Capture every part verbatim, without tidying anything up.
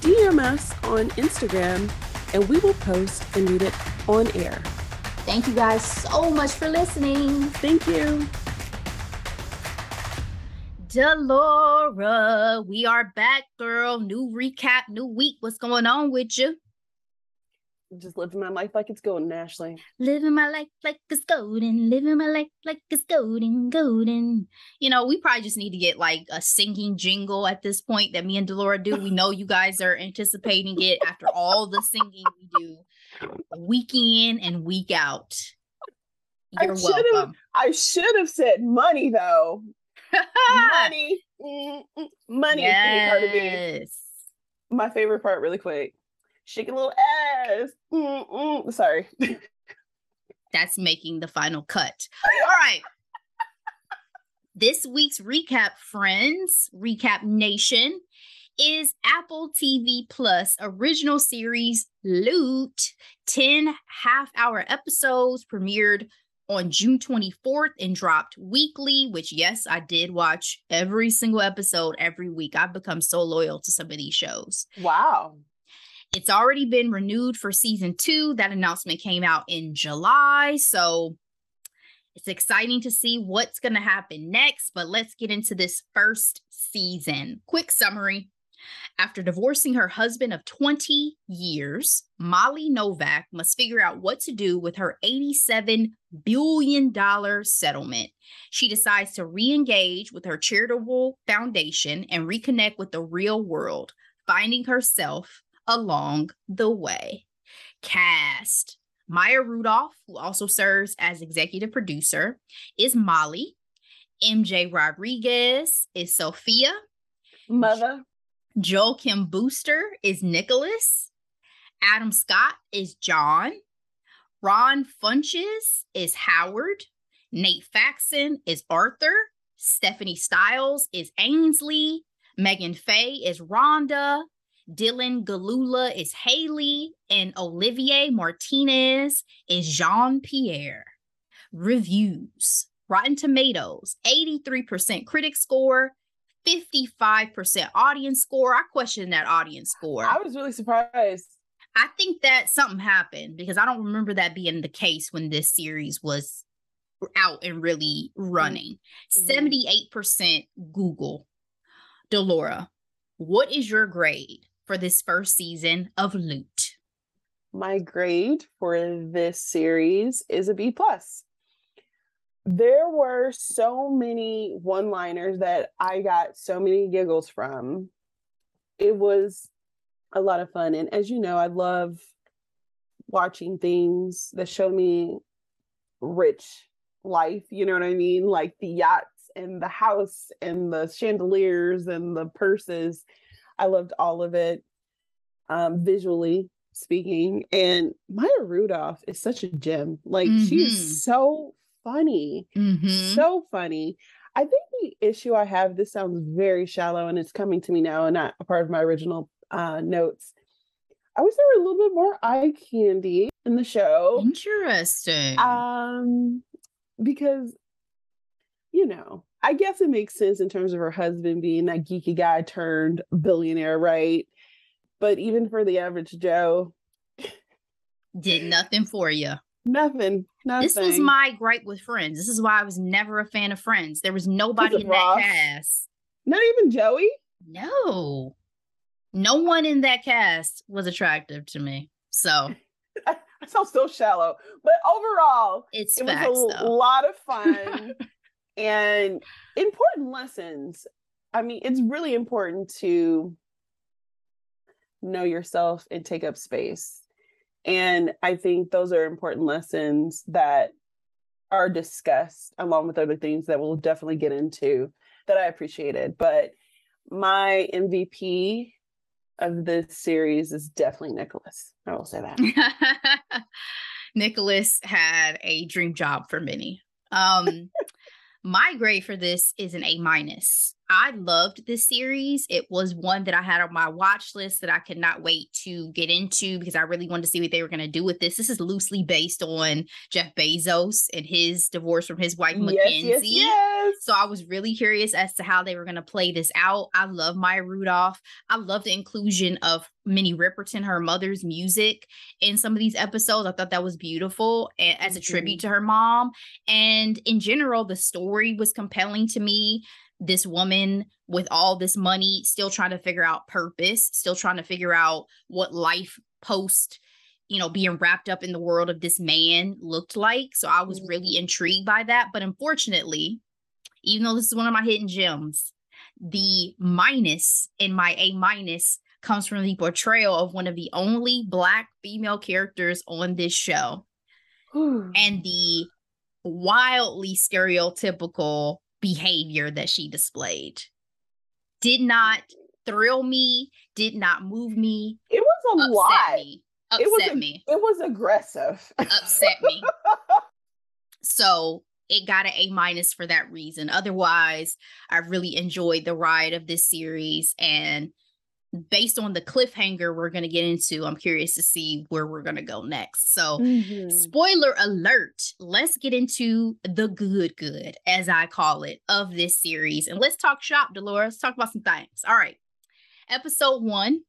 D M us on Instagram and we will post and read it on air. Thank you guys so much for listening. Thank you. Delora, we are back, girl. New recap, new week. What's going on with you? Just living my life like it's golden, Ashley. Living my life like it's golden. Living my life like it's golden, golden. You know, we probably just need to get like a singing jingle at this point that me and Delora do. We know you guys are anticipating it after all the singing we do. Week in and week out. You're I welcome. I should have said money though. money, mm, mm, money. Yes. Is my favorite part. Really quick, shake a little ass. Mm, mm. Sorry, that's making the final cut. All right, this week's recap, friends, recap nation, is Apple T V Plus original series Loot. ten half-hour episodes premiered on June twenty-fourth and dropped weekly, which, yes, I did watch every single episode every week. I've become so loyal to some of these shows. Wow. It's already been renewed for season two. That announcement came out in July, so it's exciting to see what's going to happen next, but let's get into this first season. Quick summary. After divorcing her husband of twenty years, Molly Novak must figure out what to do with her eighty-seven billion dollars settlement. She decides to re-engage with her charitable foundation and reconnect with the real world, finding herself along the way. Cast: Maya Rudolph, who also serves as executive producer, is Molly. M J Rodriguez is Sophia. Mother. Joel Kim Booster is Nicholas. Adam Scott is John. Ron Funches is Howard. Nat Faxon is Arthur. Stephanie Stiles is Ainsley. Megan Fay is Rhonda. Dylan Galula is Haley. And Olivier Martinez is Jean-Pierre. Reviews. Rotten Tomatoes, eighty-three percent critic score, fifty-five percent audience score. I questioned that audience score. I was really surprised. I think that something happened because I don't remember that being the case when this series was out and really running. Mm-hmm. seventy-eight percent Google. Delora, what is your grade for this first season of Loot? My grade for this series is a B plus. There were so many one-liners that I got so many giggles from. It was a lot of fun. And as you know, I love watching things that show me rich life. You know what I mean? Like the yachts and the house and the chandeliers and the purses. I loved all of it, um, visually speaking. And Maya Rudolph is such a gem. Like, mm-hmm. she's so funny. Mm-hmm. So funny. I think the issue I have, this sounds very shallow and it's coming to me now and not a part of my original uh, notes. I wish there were a little bit more eye candy in the show. Interesting. Um, because, you know, I guess it makes sense in terms of her husband being that geeky guy turned billionaire, right? But even for the average Joe. Did nothing for you. Nothing, nothing. This was my gripe with Friends. This is why I was never a fan of Friends. There was nobody in Ross. That cast. Not even Joey? No. No one in that cast was attractive to me. So. I sound so shallow. But overall, it's it facts, was a though. lot of fun and important lessons. I mean, it's really important to know yourself and take up space. And I think those are important lessons that are discussed along with other things that we'll definitely get into that I appreciated. But my M V P of this series is definitely Nicholas. I will say that. Nicholas had a dream job for Minnie. Um, my grade for this is an A minus. I loved this series. It was one that I had on my watch list that I could not wait to get into because I really wanted to see what they were going to do with this. This is loosely based on Jeff Bezos and his divorce from his wife, Mackenzie. Yes, yes, yes. So I was really curious as to how they were going to play this out. I love Maya Rudolph. I love the inclusion of Minnie Ripperton, her mother's music in some of these episodes. I thought that was beautiful as a tribute to her mom. And in general, the story was compelling to me. This woman with all this money, still trying to figure out purpose, still trying to figure out what life post, you know, being wrapped up in the world of this man looked like. So I was really intrigued by that. But unfortunately, even though this is one of my hidden gems, the minus in my A minus comes from the portrayal of one of the only Black female characters on this show. Ooh. And the wildly stereotypical behavior that she displayed did not thrill me, did not move me. It was a upset lot. Me, upset it was, me. It was aggressive. Upset me. So it got an A minus for that reason. Otherwise, I really enjoyed the ride of this series. And based on the cliffhanger we're going to get into, I'm curious to see where we're going to go next. So mm-hmm. spoiler alert, let's get into the good good, as I call it, of this series. And let's talk shop, Dolores. Let's talk about some things. All right. Episode one,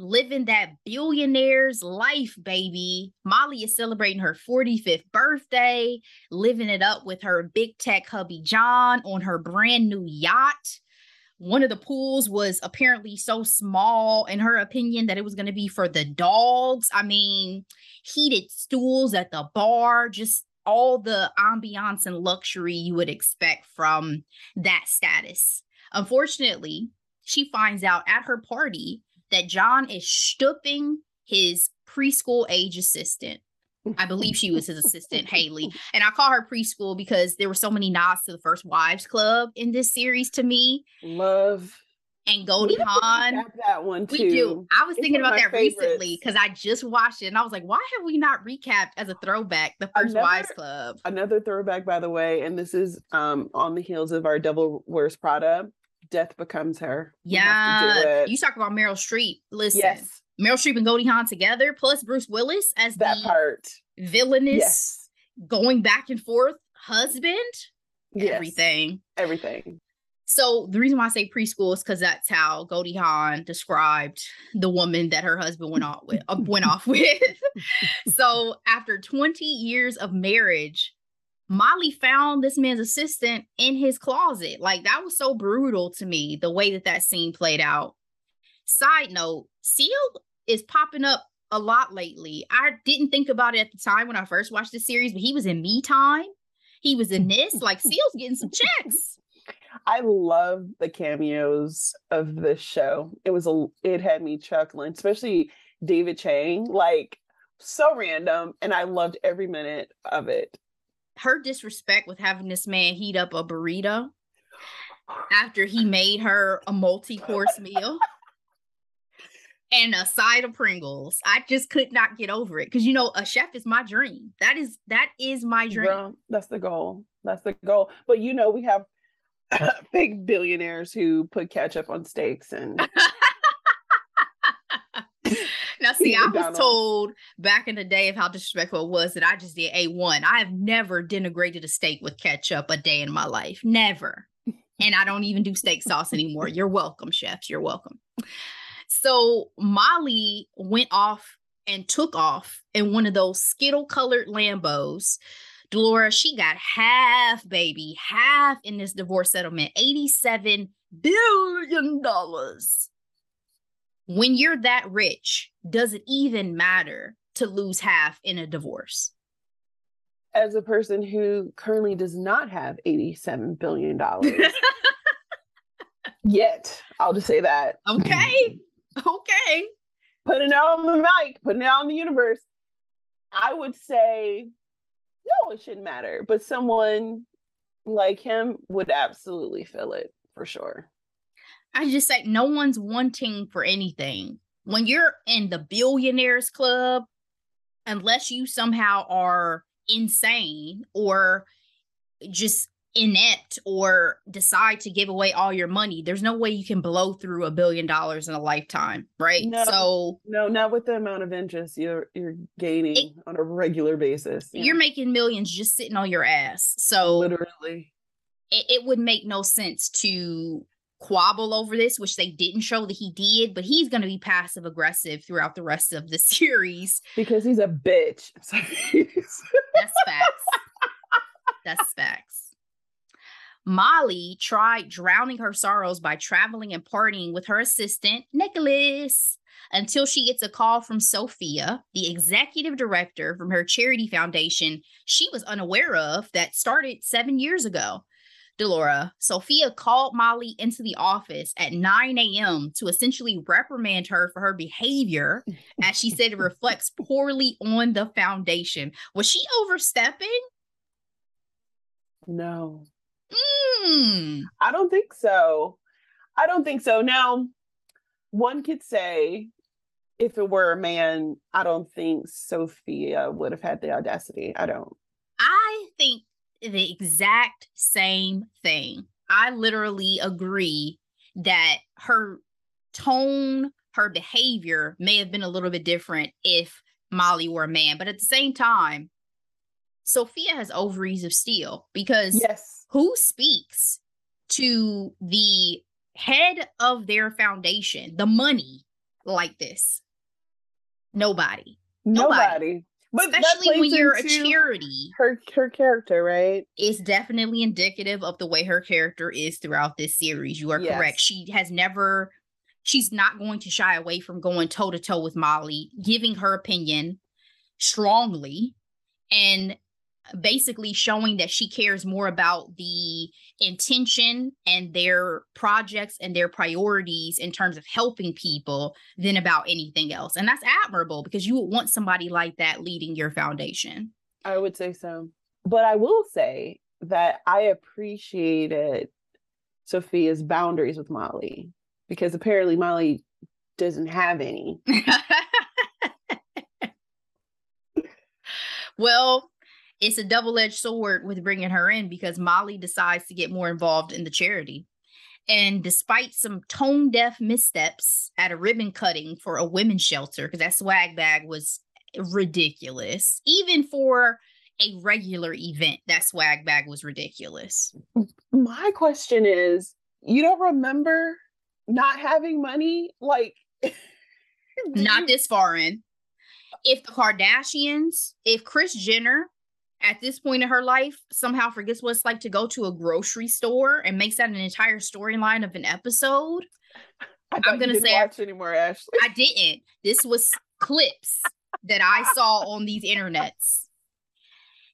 living that billionaire's life, baby. Molly is celebrating her forty-fifth birthday, living it up with her big tech hubby, John, on her brand new yacht. One of the pools was apparently so small, in her opinion, that it was going to be for the dogs. I mean, heated stools at the bar, just all the ambiance and luxury you would expect from that status. Unfortunately, she finds out at her party that John is stooping his preschool age assistant. I believe she was his assistant, Haley. And I call her preschool because there were so many nods to the First Wives Club in this series to me. Love. And Goldie Hawn. That one too. We do. I was it's thinking about that favorites. recently because I just watched it and I was like, why have we not recapped as a throwback the First another, Wives Club? Another throwback, by the way, and this is um, on the heels of our Devil Wears Prada. Death Becomes Her. We yeah. You talk about Meryl Streep. Listen. Yes. Meryl Streep and Goldie Hawn together, plus Bruce Willis as that the part. Villainous, yes. going back and forth husband. Yes. Everything. Everything. So the reason why I say preschool is because that's how Goldie Hawn described the woman that her husband went off with. uh, went off with. So after twenty years of marriage, Molly found this man's assistant in his closet. Like, that was so brutal to me, the way that that scene played out. Side note, Seal is popping up a lot lately. I didn't think about it at the time when I first watched the series, but he was in Me Time. He was in this. Like, Seal's getting some checks. I love the cameos of this show. It was a, it had me chuckling, especially David Chang. Like, so random, and I loved every minute of it. Her disrespect with having this man heat up a burrito after he made her a multi-course meal. And a side of Pringles. I just could not get over it. Because, you know, a chef is my dream. That is that is my dream. Girl, that's the goal. That's the goal. But, you know, we have big billionaires who put ketchup on steaks. And Now, see, I was told back in the day of how disrespectful it was that I just did A one. I have never denigrated a steak with ketchup a day in my life. Never. And I don't even do steak sauce anymore. You're welcome, chefs. You're welcome. So Molly went off and took off in one of those Skittle-colored Lambos. Dolores, she got half, baby, half in this divorce settlement, eighty-seven billion dollars. When you're that rich, does it even matter to lose half in a divorce? As a person who currently does not have eighty-seven billion dollars. Yet, I'll just say that. Okay. Okay. Putting it on the mic, putting it on the universe. I would say, no, it shouldn't matter. But someone like him would absolutely feel it, for sure. I just say no one's wanting for anything. When you're in the billionaires club, unless you somehow are insane or just inept or decide to give away all your money, there's no way you can blow through a billion dollars in a lifetime, right? No, so no, not with the amount of interest you're you're gaining it, on a regular basis. Yeah. You're making millions just sitting on your ass. So literally, it, it would make no sense to quabble over this, which they didn't show that he did, but he's going to be passive aggressive throughout the rest of the series because he's a bitch. That's facts. That's facts. Molly tried drowning her sorrows by traveling and partying with her assistant, Nicholas, until she gets a call from Sophia, the executive director from her charity foundation she was unaware of that started seven years ago. Delora, Sophia called Molly into the office at nine a.m. to essentially reprimand her for her behavior, as she said it reflects poorly on the foundation. Was she overstepping? No. Mm. I don't think so. I don't think so. Now, one could say if it were a man, I don't think Sophia would have had the audacity. I don't. I think the exact same thing. I literally agree that her tone, her behavior may have been a little bit different if Molly were a man. But at the same time, Sophia has ovaries of steel, because yes, who speaks to the head of their foundation, the money, like this? Nobody. Nobody. Nobody. But especially when you're a charity. Her her character, right? It's definitely indicative of the way her character is throughout this series. You are yes. correct. She has never, she's not going to shy away from going toe-to-toe with Molly, giving her opinion strongly, and basically showing that she cares more about the intention and their projects and their priorities in terms of helping people than about anything else. And that's admirable, because you would want somebody like that leading your foundation. I would say so. But I will say that I appreciated Sophia's boundaries with Molly, because apparently Molly doesn't have any. Well, it's a double-edged sword with bringing her in, because Molly decides to get more involved in the charity. And despite some tone-deaf missteps at a ribbon cutting for a women's shelter, because that swag bag was ridiculous. Even for a regular event, that swag bag was ridiculous. My question is, you don't remember not having money? Like, not this foreign. If the Kardashians, if Kris Jenner, at this point in her life, somehow forgets what it's like to go to a grocery store and makes that an entire storyline of an episode. I I'm going to say watch I, anymore, Ashley. I didn't. This was clips that I saw on these internets.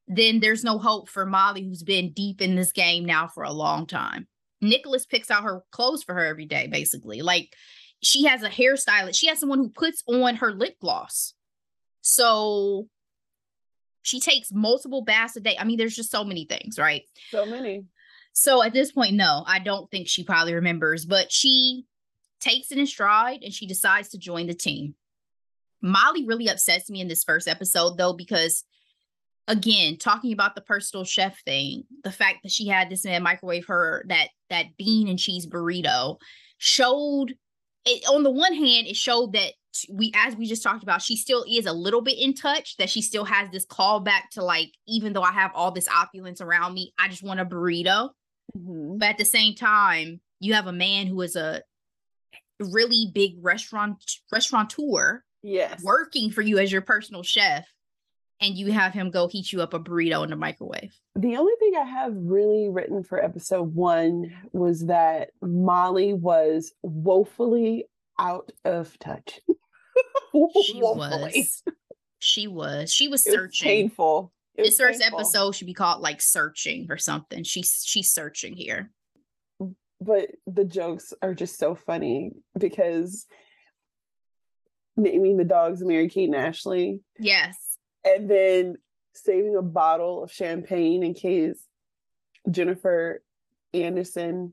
Then there's no hope for Molly, who's been deep in this game now for a long time. Nicholas picks out her clothes for her every day, basically. Like, she has a hairstylist. She has someone who puts on her lip gloss. So she takes multiple baths a day. I mean, there's just so many things, right? So many. So at this point, no, I don't think she probably remembers, but she takes it in stride and she decides to join the team. Molly really upsets me in this first episode, though, because, again, talking about the personal chef thing, the fact that she had this man microwave her that that bean and cheese burrito showed it. On the one hand, it showed that, we as we just talked about, she still is a little bit in touch, that she still has this callback to, like, even though I have all this opulence around me, I just want a burrito. Mm-hmm. But at the same time, you have a man who is a really big restaurant restaurateur yes. working for you as your personal chef, and you have him go heat you up a burrito in the microwave. The only thing I have really written for episode one was that Molly was woefully out of touch. She was. She was. She was searching. It was painful. It was this first painful. Episode should be called, like, searching or something. She's she's searching here. But the jokes are just so funny, because naming the dogs Mary Kate and Ashley. Yes. And then saving a bottle of champagne in case Jennifer Anderson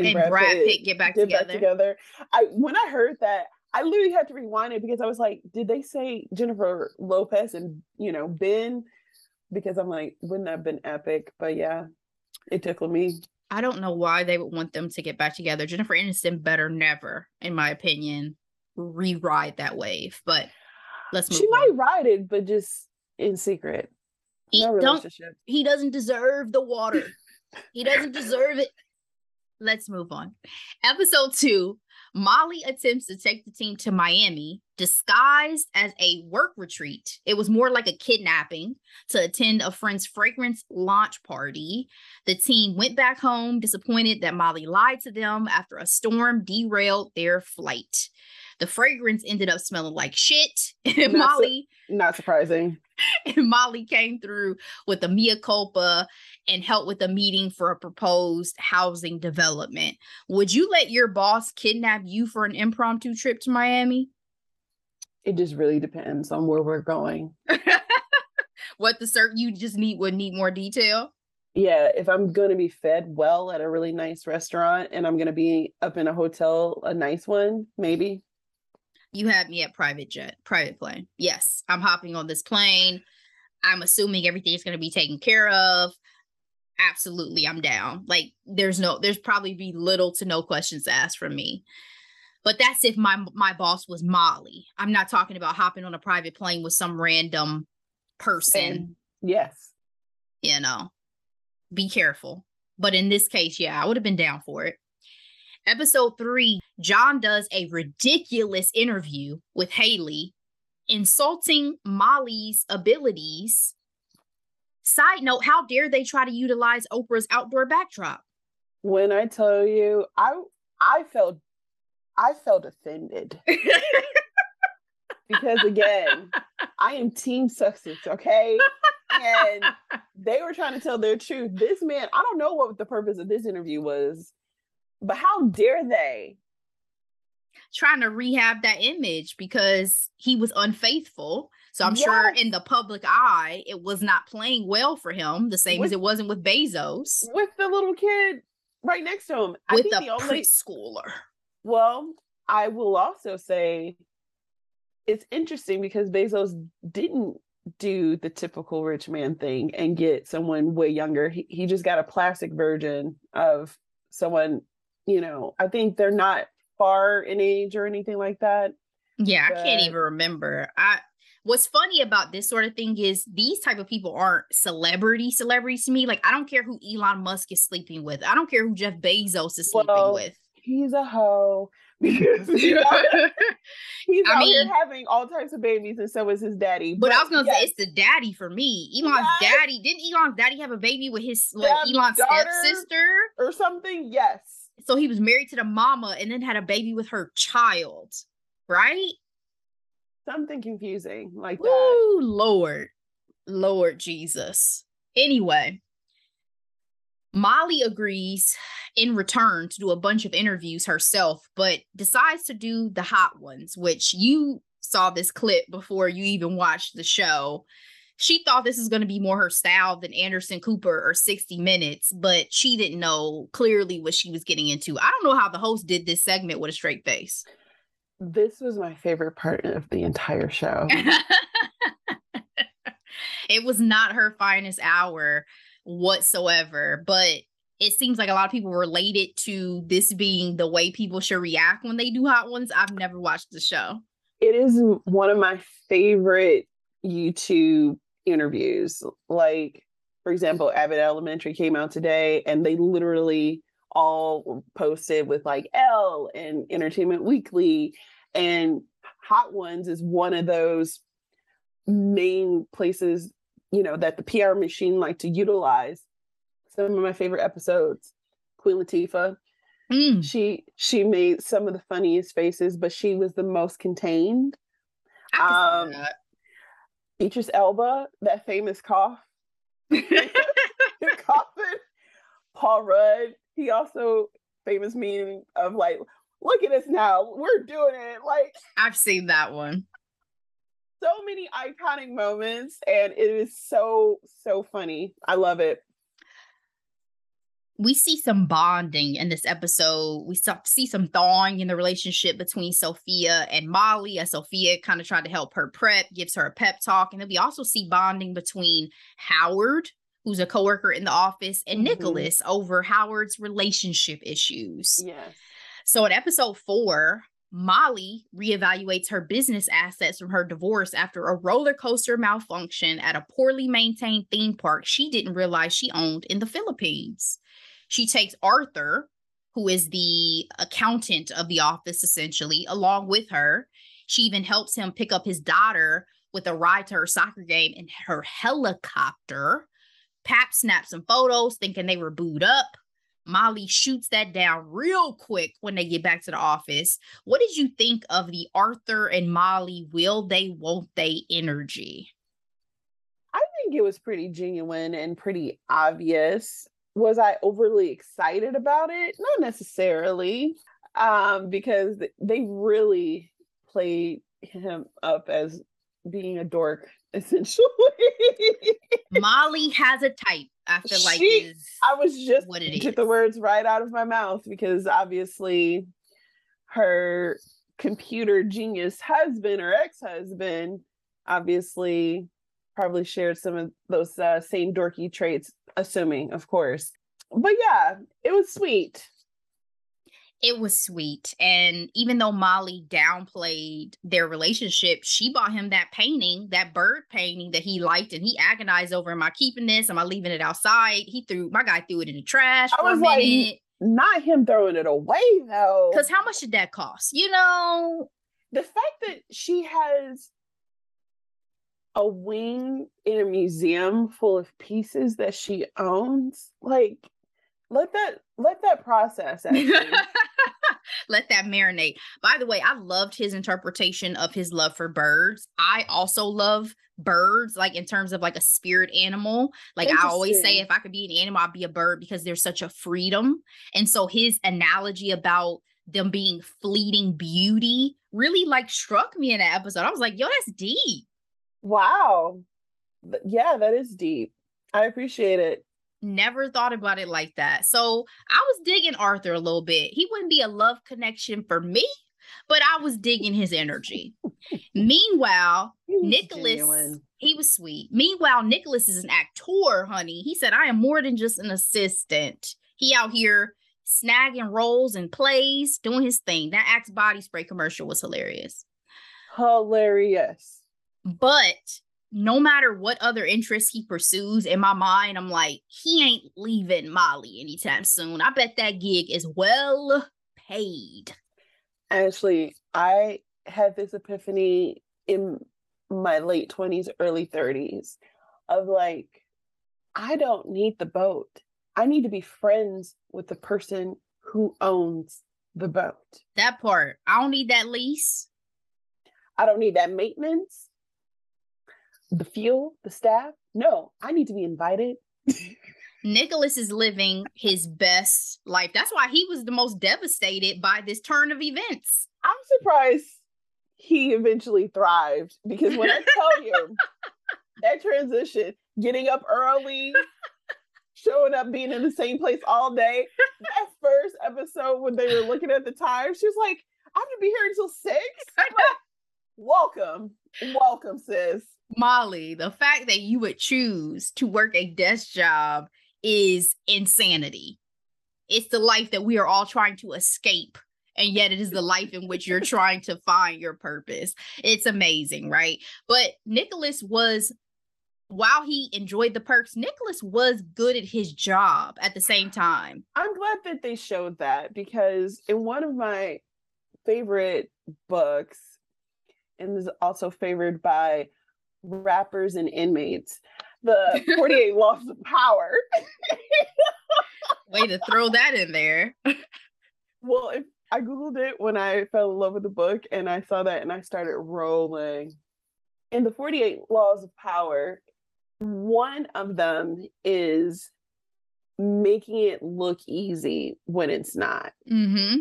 and, and Brad, Brad Pitt, Pitt get back get together. Back together. I when I heard that, I literally had to rewind it because I was like, did they say Jennifer Lopez and, you know, Ben? Because I'm like, wouldn't that have been epic? But yeah, it tickled me. I don't know why they would want them to get back together. Jennifer Aniston better never, in my opinion, re-ride that wave. But let's move She on. Might ride it, but just in secret. He, no relationship. He doesn't deserve the water. He doesn't deserve it. Let's move on. Episode two. Molly attempts to take the team to Miami disguised as a work retreat. It was more like a kidnapping to attend a friend's fragrance launch party. The team went back home disappointed that Molly lied to them after a storm derailed their flight. The fragrance ended up smelling like shit. And not Molly, su- not surprising. And Molly came through with a mea culpa and helped with a meeting for a proposed housing development. Would you let your boss kidnap you for an impromptu trip to Miami? It just really depends on where we're going. What the cert you just need would need more detail. Yeah, if I'm going to be fed well at a really nice restaurant and I'm going to be up in a hotel, a nice one, maybe. You have me at private jet, private plane. Yes, I'm hopping on this plane. I'm assuming everything's going to be taken care of. Absolutely, I'm down. Like, there's no, there's probably be little to no questions asked from me. But that's if my my boss was Molly. I'm not talking about hopping on a private plane with some random person. And yes. You know, be careful. But in this case, yeah, I would have been down for it. Episode three, John does a ridiculous interview with Haley, insulting Molly's abilities. Side note, how dare they try to utilize Oprah's outdoor backdrop? When I tell you, I I felt I felt offended. Because again, I am team substance, okay? And they were trying to tell their truth. This man, I don't know what the purpose of this interview was. But how dare they? Trying to rehab that image because he was unfaithful. So I'm yes. sure in the public eye, it was not playing well for him, the same with, as it wasn't with Bezos. With the little kid right next to him. With I think a the preschooler. Only, well, I will also say it's interesting because Bezos didn't do the typical rich man thing and get someone way younger. He, he just got a plastic version of someone... You know, I think they're not far in age or anything like that. Yeah, but... I can't even remember. I what's funny about this sort of thing is these type of people aren't celebrity celebrities to me. Like, I don't care who Elon Musk is sleeping with. I don't care who Jeff Bezos is sleeping well, with. He's a hoe because you know, he's I out mean, here having all types of babies, and so is his daddy. But, but I was gonna yes. say it's the daddy for me. Elon's yes. daddy didn't Elon's daddy have a baby with his like Dad's Elon's stepsister or something? Yes. So he was married to the mama and then had a baby with her child, right? Something confusing like Ooh, that. Oh, Lord. Lord Jesus. Anyway, Molly agrees in return to do a bunch of interviews herself, but decides to do the Hot Ones, which you saw this clip before you even watched the show. She thought this is going to be more her style than Anderson Cooper or sixty minutes, but she didn't know clearly what she was getting into. I don't know how the host did this segment with a straight face. This was my favorite part of the entire show. It was not her finest hour whatsoever, but it seems like a lot of people related to this being the way people should react when they do Hot Ones. I've never watched the show. It is one of my favorite YouTube interviews. Like, for example, Abbott Elementary came out today and they literally all posted with like Elle and Entertainment Weekly, and Hot Ones is one of those main places, you know, that the P R machine like to utilize. Some of my favorite episodes, Queen Latifah, mm. she she made some of the funniest faces, but she was the most contained. um Beatrice Elba, that famous cough. Coughing. Paul Rudd, he also famous meme of like, look at us now, we're doing it. Like, I've seen that one. So many iconic moments, and it is so so funny. I love it. we see some bonding in this episode. We see some thawing in the relationship between Sophia and Molly, as Sophia kind of tried to help her prep, gives her a pep talk. And then we also see bonding between Howard, who's a coworker in the office, and mm-hmm. Nicholas over Howard's relationship issues. Yes. So in episode four, Molly reevaluates her business assets from her divorce after a roller coaster malfunction at a poorly maintained theme park she didn't realize she owned in the Philippines. She takes Arthur, who is the accountant of the office, essentially, along with her. She even helps him pick up his daughter with a ride to her soccer game in her helicopter. Pap snaps some photos, thinking they were booed up. Molly shoots that down real quick when they get back to the office. What did you think of the Arthur and Molly will they, won't they energy? I think it was pretty genuine and pretty obvious. Was I overly excited about it? Not necessarily, um, because they really played him up as being a dork, essentially. Molly has a type. I feel like she, is I was just what it took is. The words right out of my mouth, because obviously her computer genius husband or ex-husband obviously probably shared some of those uh, same dorky traits, assuming, of course. But yeah, it was sweet. It was sweet. And even though Molly downplayed their relationship, she bought him that painting, that bird painting that he liked. And he agonized over, am I keeping this? Am I leaving it outside? He threw, my guy threw it in the trash. I for was a minute. Like, not him throwing it away, though. Because how much did that cost? You know, the fact that she has a wing in a museum full of pieces that she owns, like, let that, let that process. Let that marinate. By the way, I loved his interpretation of his love for birds. I also love birds, like in terms of like a spirit animal. Like I always say, if I could be an animal, I'd be a bird, because there's such a freedom. And so his analogy about them being fleeting beauty really like struck me in that episode. I was like, yo, that's deep. Wow. Yeah, that is deep. I appreciate it. Never thought about it like that. So I was digging Arthur a little bit. He wouldn't be a love connection for me, but I was digging his energy. Meanwhile, Nicholas, genuine. He was sweet. Meanwhile, Nicholas is an actor, honey. He said, I am more than just an assistant. He out here snagging roles and plays, doing his thing. That Axe body spray commercial was hilarious. Hilarious. But no matter what other interests he pursues, in my mind, I'm like, he ain't leaving Molly anytime soon. I bet that gig is well paid. Actually, I had this epiphany in my late twenties, early thirties of like, I don't need the boat. I need to be friends with the person who owns the boat. That part. I don't need that lease. I don't need that maintenance. The fuel, the staff. No, I need to be invited. Nicholas is living his best life. That's why he was the most devastated by this turn of events. I'm surprised he eventually thrived, because when I tell you that transition, getting up early, showing up, being in the same place all day, that first episode when they were looking at the time, she was like, I'm going to be here until six. I'm like, welcome. Welcome, sis. Molly, the fact that you would choose to work a desk job is insanity. It's the life that we are all trying to escape, and yet it is the life in which you're trying to find your purpose. It's amazing, right? But Nicholas was, while he enjoyed the perks, Nicholas was good at his job at the same time. I'm glad that they showed that, because in one of my favorite books, and is also favored by rappers and inmates, the forty-eight Laws of Power. Way to throw that in there. Well, if I Googled it when I fell in love with the book, and I saw that and I started rolling. In the forty-eight Laws of Power, one of them is making it look easy when it's not. Mm-hmm.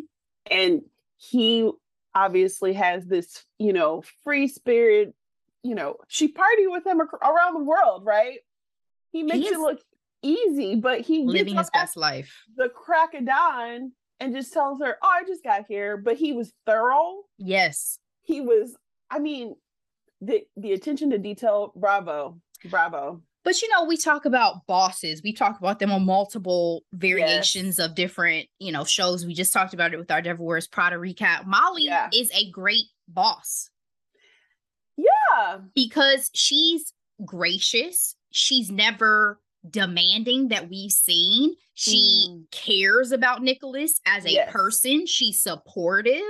And he obviously has this, you know, free spirit. You know, she partied with him ac- around the world, right? He makes he is, it look easy, but he living his best life. The crack of dawn, and just tells her, "Oh, I just got here," but he was thorough. Yes, he was. I mean, the the attention to detail. Bravo, bravo. But you know, we talk about bosses. We talk about them on multiple variations yes. of different, you know, shows. We just talked about it with our Devil Wears Prada recap. Molly yeah. is a great boss. Yeah, because she's gracious. She's never demanding that we've seen. She mm. cares about Nicholas as a yes. person. She's supportive.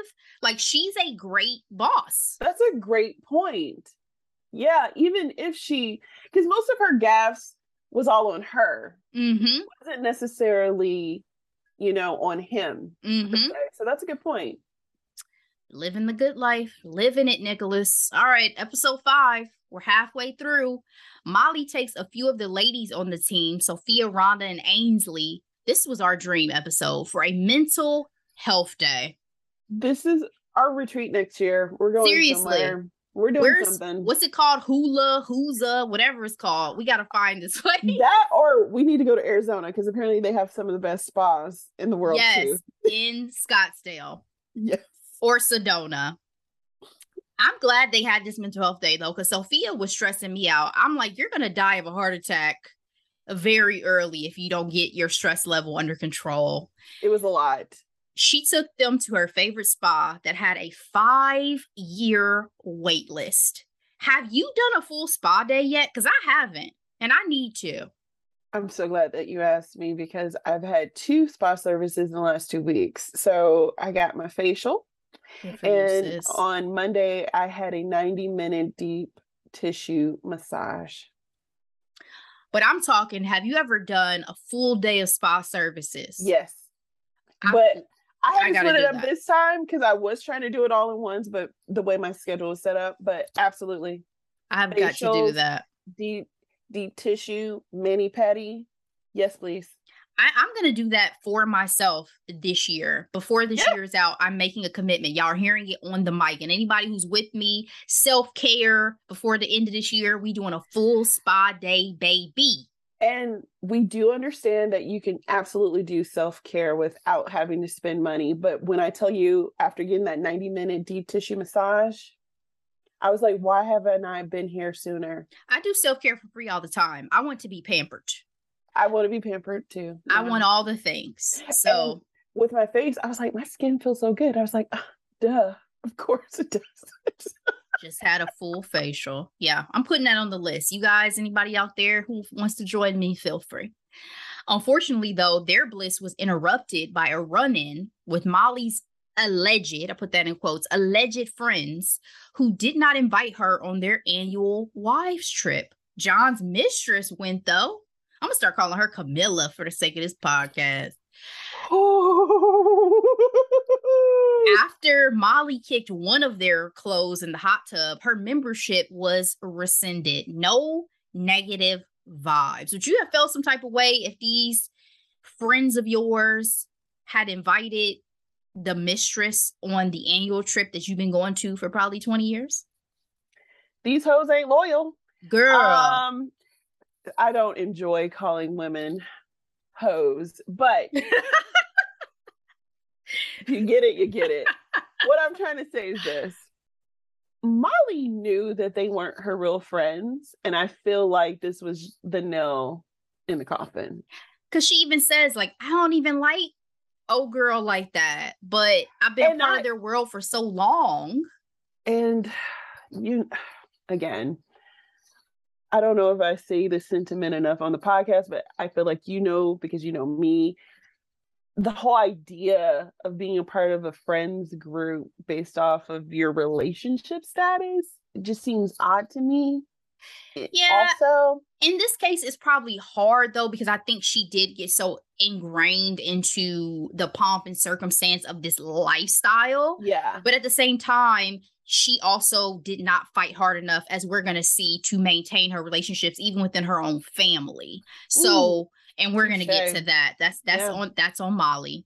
Like, she's a great boss. That's a great point. Yeah, even if she, because most of her gaffes was all on her. Mm-hmm. It wasn't necessarily, you know, on him. Mm-hmm. So that's a good point. Living the good life. Living it, Nicholas. All right, episode five. We're halfway through. Molly takes a few of the ladies on the team, Sophia, Rhonda, and Ainsley. This was our dream episode for a mental health day. This is our retreat next year. We're going Seriously. somewhere. We're doing Where's, something. What's it called? Hula, Hooza, whatever it's called. We got to find this place. That, or we need to go to Arizona, because apparently they have some of the best spas in the world, yes, too. In Scottsdale. Yes. Or Sedona. I'm glad they had this mental health day, though, because Sophia was stressing me out. I'm like, you're going to die of a heart attack very early if you don't get your stress level under control. It was a lot. She took them to her favorite spa that had a five-year wait list. Have you done a full spa day yet? Because I haven't, and I need to. I'm so glad that you asked me, because I've had two spa services in the last two weeks. So I got my facial, and you, on Monday, I had a ninety-minute deep tissue massage. But I'm talking, have you ever done a full day of spa services? Yes. I, but... I had to split it up that. this time, because I was trying to do it all in ones, but the way my schedule is set up, but absolutely. I've Facials, got to do that. Deep, deep tissue, mani pedi. Yes, please. I, I'm going to do that for myself this year. Before this yeah. year is out, I'm making a commitment. Y'all are hearing it on the mic. And anybody who's with me, self-care before the end of this year, we doing a full spa day, baby. And we do understand that you can absolutely do self-care without having to spend money. But when I tell you, after getting that ninety-minute deep tissue massage, I was like, why haven't I been here sooner? I do self-care for free all the time. I want to be pampered. I want to be pampered, too. I know? want all the things. So and with my face, I was like, my skin feels so good. I was like, oh, duh, of course it does. Just had a full facial. Yeah, I'm putting that on the list. You guys, anybody out there who wants to join me, feel free. Unfortunately, though, their bliss was interrupted by a run-in with Molly's alleged, I put that in quotes, alleged friends who did not invite her on their annual wives trip. John's mistress went, though. I'm going to start calling her Camilla for the sake of this podcast. After Molly kicked one of their clothes in the hot tub, her membership was rescinded. No negative vibes. Would you have felt some type of way if these friends of yours had invited the mistress on the annual trip that you've been going to for probably twenty years? These hoes ain't loyal. Girl. Um, I don't enjoy calling women hoes, but... You get it, you get it. What I'm trying to say is this. Molly knew that they weren't her real friends. And I feel like this was the nail in the coffin. Because she even says, like, I don't even like old girl like that. But I've been and part I, of their world for so long. And, you again, I don't know if I say this sentiment enough on the podcast, but I feel like, you know, because you know me, the whole idea of being a part of a friends group based off of your relationship status, it just seems odd to me. Yeah. Also, in this case, it's probably hard, though, because I think she did get so ingrained into the pomp and circumstance of this lifestyle. Yeah. But at the same time, she also did not fight hard enough, as we're going to see, to maintain her relationships, even within her own family. So... Ooh. And we're going to get to that. That's that's yeah. on that's on Molly.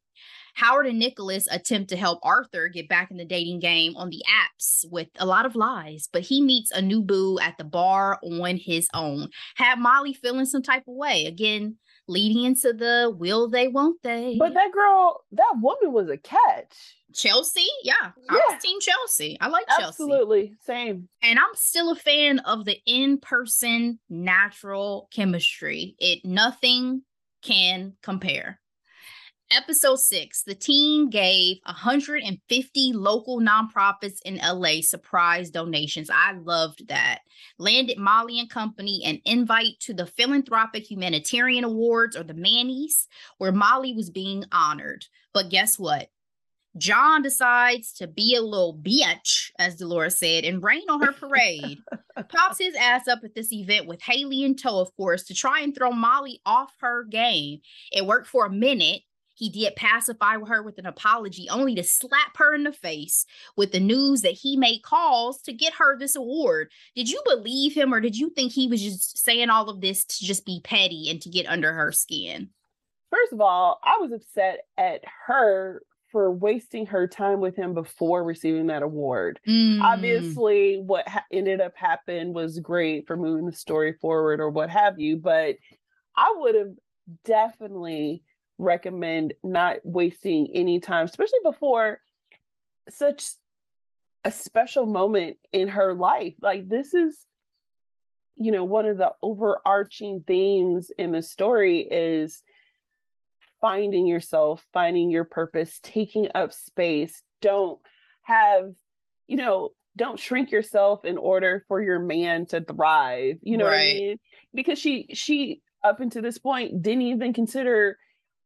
Howard and Nicholas attempt to help Arthur get back in the dating game on the apps with a lot of lies, but he meets a new boo at the bar on his own. Had Molly feeling some type of way. Again, leading into the will they, won't they. But that girl, that woman was a catch. Chelsea, yeah. yeah. I was team Chelsea. I like Chelsea. Absolutely. Same. And I'm still a fan of the in-person natural chemistry. It nothing can compare. Episode six, the team gave one hundred fifty local nonprofits in L A surprise donations. I loved that. Landed Molly and Company an invite to the Philanthropic Humanitarian Awards, or the Mannies, where Molly was being honored. But guess what? John decides to be a little bitch, as Dolores said, and rain on her parade. Pops his ass up at this event with Haley in tow, of course, to try and throw Molly off her game. It worked for a minute. He did pacify her with an apology, only to slap her in the face with the news that he made calls to get her this award. Did you believe him, or did you think he was just saying all of this to just be petty and to get under her skin? First of all, I was upset at her for wasting her time with him before receiving that award. Mm. Obviously, what ha- ended up happening was great for moving the story forward or what have you, but I would have definitely recommend not wasting any time, especially before such a special moment in her life. Like, this is, you know, one of the overarching themes in the story is finding yourself, finding your purpose, taking up space. Don't have, you know, don't shrink yourself in order for your man to thrive. You know right. what I mean? Because she, she up until this point didn't even consider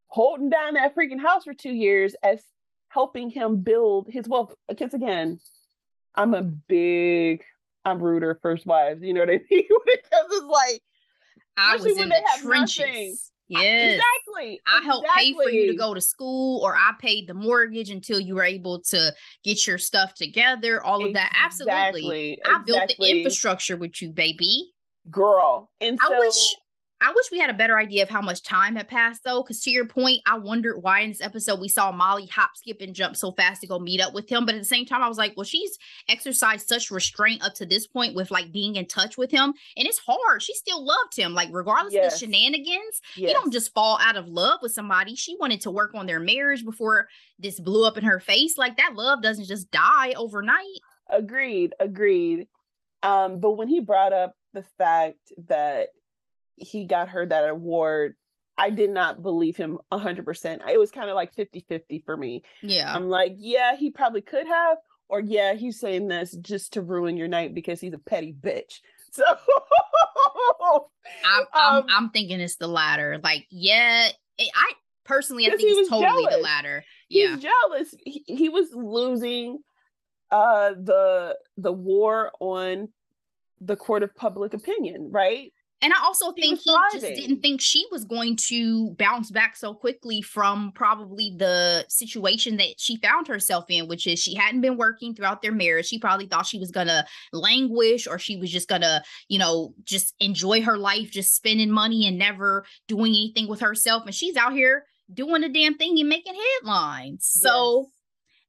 holding down that freaking house for two years as helping him build his wealth. Because again, I'm a big, I'm rooter First Wives. You know what I mean? Because it's like, I was in the trenches. Yes, exactly. I helped exactly. pay for you to go to school, or I paid the mortgage until you were able to get your stuff together. All of that, exactly. absolutely. I exactly. built the infrastructure with you, baby girl. And so. I wish- I wish we had a better idea of how much time had passed, though, because to your point, I wondered why in this episode we saw Molly hop, skip, and jump so fast to go meet up with him. But at the same time, I was like, well, she's exercised such restraint up to this point with, like, being in touch with him. And it's hard. She still loved him. Like, regardless yes. of the shenanigans, yes. you don't just fall out of love with somebody. She wanted to work on their marriage before this blew up in her face. Like, that love doesn't just die overnight. Agreed. Agreed. Um, but when he brought up the fact that he got her that award, I did not believe him one hundred percent. It was kind of like fifty-fifty for me. Yeah. I'm like, yeah, he probably could have, or yeah, he's saying this just to ruin your night because he's a petty bitch. So I'm, I'm, um, I'm thinking it's the latter. Like, yeah, it, I personally, I think it's totally jealous. the latter. Yeah. He's jealous. He, he was losing uh, the, the war on the court of public opinion, right? And I also she think he just didn't think she was going to bounce back so quickly from probably the situation that she found herself in, which is she hadn't been working throughout their marriage. She probably thought she was going to languish, or she was just going to, you know, just enjoy her life, just spending money and never doing anything with herself. And she's out here doing the damn thing and making headlines. Yes. So.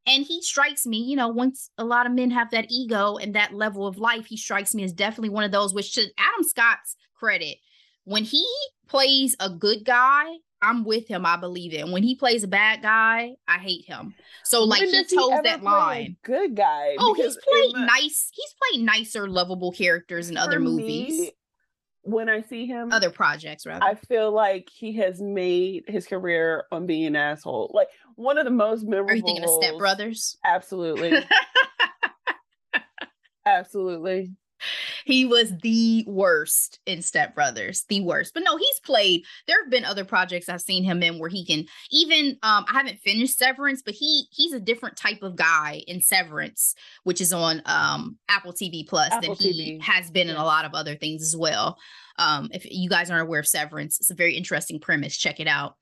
And he strikes me, you know, once a lot of men have that ego and that level of life, he strikes me as definitely one of those, which to Adam Scott's credit, when he plays a good guy, I'm with him. I believe it. And when he plays a bad guy, I hate him. So like when he toes that line. Good guy. Oh, he's played a, nice. He's played nicer, lovable characters in other movies. Me, when I see him. Other projects, rather. I feel like he has made his career on being an asshole. Like. One of the most memorable. Are you thinking of Step Brothers? Absolutely. Absolutely. He was the worst in Step Brothers. The worst. But no, he's played. There have been other projects I've seen him in where he can even, um, I haven't finished Severance, but he he's a different type of guy in Severance, which is on um, Apple T V Plus than he has been yeah. in a lot of other things as well. Um, if you guys aren't aware of Severance, it's a very interesting premise. Check it out.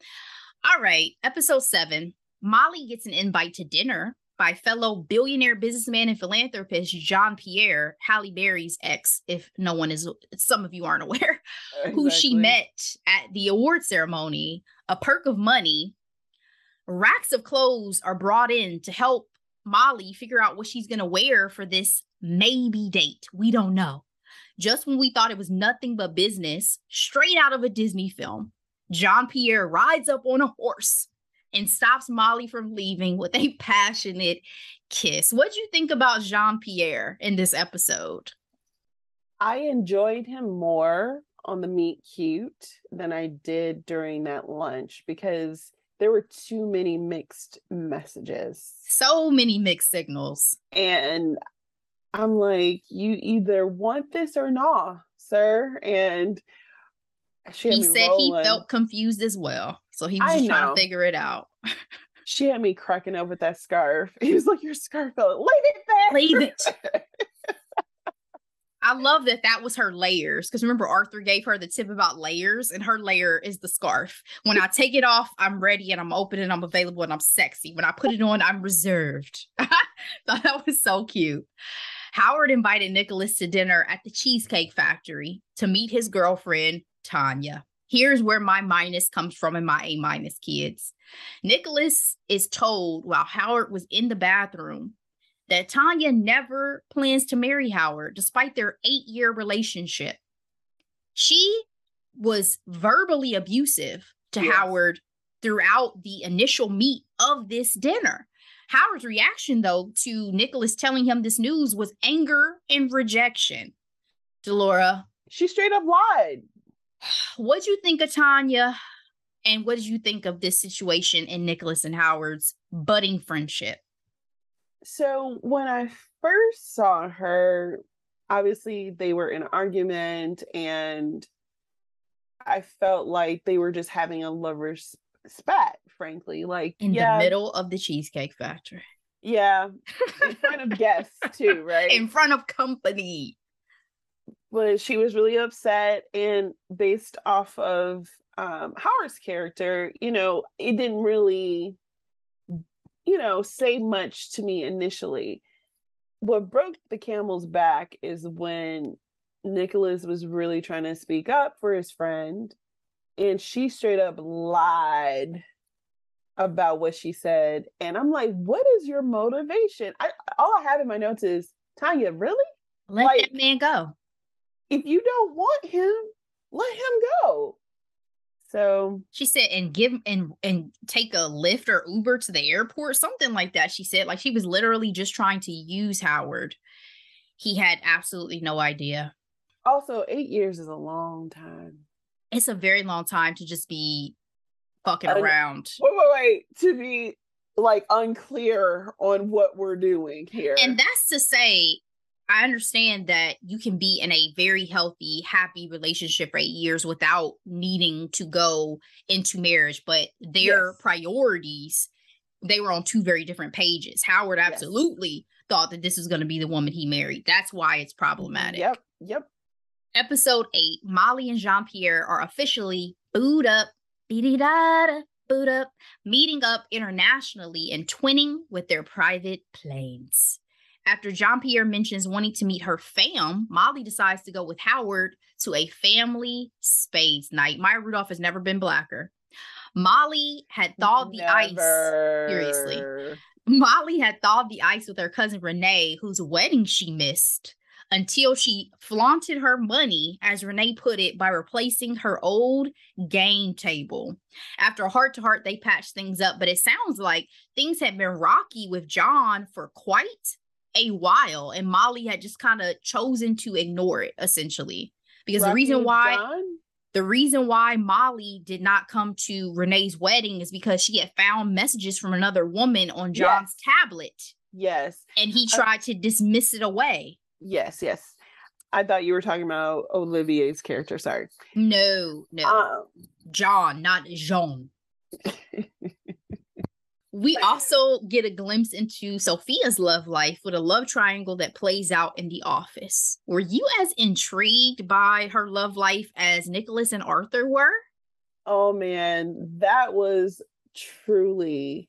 All right. Episode seven. Molly gets an invite to dinner by fellow billionaire businessman and philanthropist Jean-Pierre, Halle Berry's ex, if no one is, some of you aren't aware, exactly. who she met at the award ceremony. A perk of money. Racks of clothes are brought in to help Molly figure out what she's going to wear for this maybe date. We don't know. Just when we thought it was nothing but business, straight out of a Disney film. Jean-Pierre rides up on a horse and stops Molly from leaving with a passionate kiss. What'd you think about Jean-Pierre in this episode? I enjoyed him more on the meet cute than I did during that lunch because there were too many mixed messages. So many mixed signals. And I'm like, you either want this or not, sir. And she had he me said rolling. He felt confused as well. So he was I just know. trying to figure it out. She had me cracking up with that scarf. He was like, your scarf fell. Leave it back. Leave it. I love that that was her layers, because remember Arthur gave her the tip about layers, and her layer is the scarf. When I take it off, I'm ready and I'm open and I'm available and I'm sexy. When I put it on, I'm reserved. Thought that was so cute. Howard invited Nicholas to dinner at the Cheesecake Factory to meet his girlfriend, Tanya. Here's where my minus comes from and my A minus, kids. Nicholas is told while Howard was in the bathroom that Tanya never plans to marry Howard, despite their eight-year relationship. She was verbally abusive to yes. Howard throughout the initial meet of this dinner. Howard's reaction, though, to Nicholas telling him this news was anger and rejection. Delora. She straight up lied. What'd you think of Tanya? And what did you think of this situation in Nicholas and Howard's budding friendship? So when I first saw her, obviously they were in an argument and I felt like they were just having a lover's spat, frankly. Like in yeah, the middle of the Cheesecake Factory. Yeah. In front of guests too, right? In front of company. But she was really upset, and based off of um, Howard's character, you know, it didn't really... you know, say much to me initially. What broke the camel's back is when Nicholas was really trying to speak up for his friend, and she straight up lied about what she said. And I'm like, what is your motivation? I, all I have in my notes is, Tanya, really? Let like, that man go. If you don't want him, let him go. So she said, and give and and take a Lyft or Uber to the airport, something like that. She said, like, she was literally just trying to use Howard. He had absolutely no idea. Also, eight years is a long time. It's a very long time to just be fucking uh, around. Wait, wait, wait. To be like unclear on what we're doing here. And that's to say, I understand that you can be in a very healthy, happy relationship for eight years without needing to go into marriage, but their yes. priorities, they were on two very different pages. Howard absolutely yes. thought that this was going to be the woman he married. That's why it's problematic. Yep, yep. Episode eight, Molly and Jean-Pierre are officially booed up, be-de-da-da, booed up, meeting up internationally and twinning with their private planes. After Jean-Pierre mentions wanting to meet her fam, Molly decides to go with Howard to a family spades night. Maya Rudolph has never been blacker. Molly had thawed the never. ice. Seriously. Molly had thawed the ice with her cousin Renee, whose wedding she missed, until she flaunted her money, as Renee put it, by replacing her old game table. After a heart-to-heart, they patched things up, but it sounds like things had been rocky with John for quite a while, and Molly had just kind of chosen to ignore it, essentially, because Rocky the reason why John? the reason why Molly did not come to Renee's wedding is because she had found messages from another woman on John's yes. tablet. Yes, and he tried uh, to dismiss it away. Yes, yes. I thought you were talking about Olivier's character. Sorry. No, no. Um, John, not Jean. We also get a glimpse into Sophia's love life with a love triangle that plays out in the office. Were you as intrigued by her love life as Nicholas and Arthur were? Oh, man, that was truly,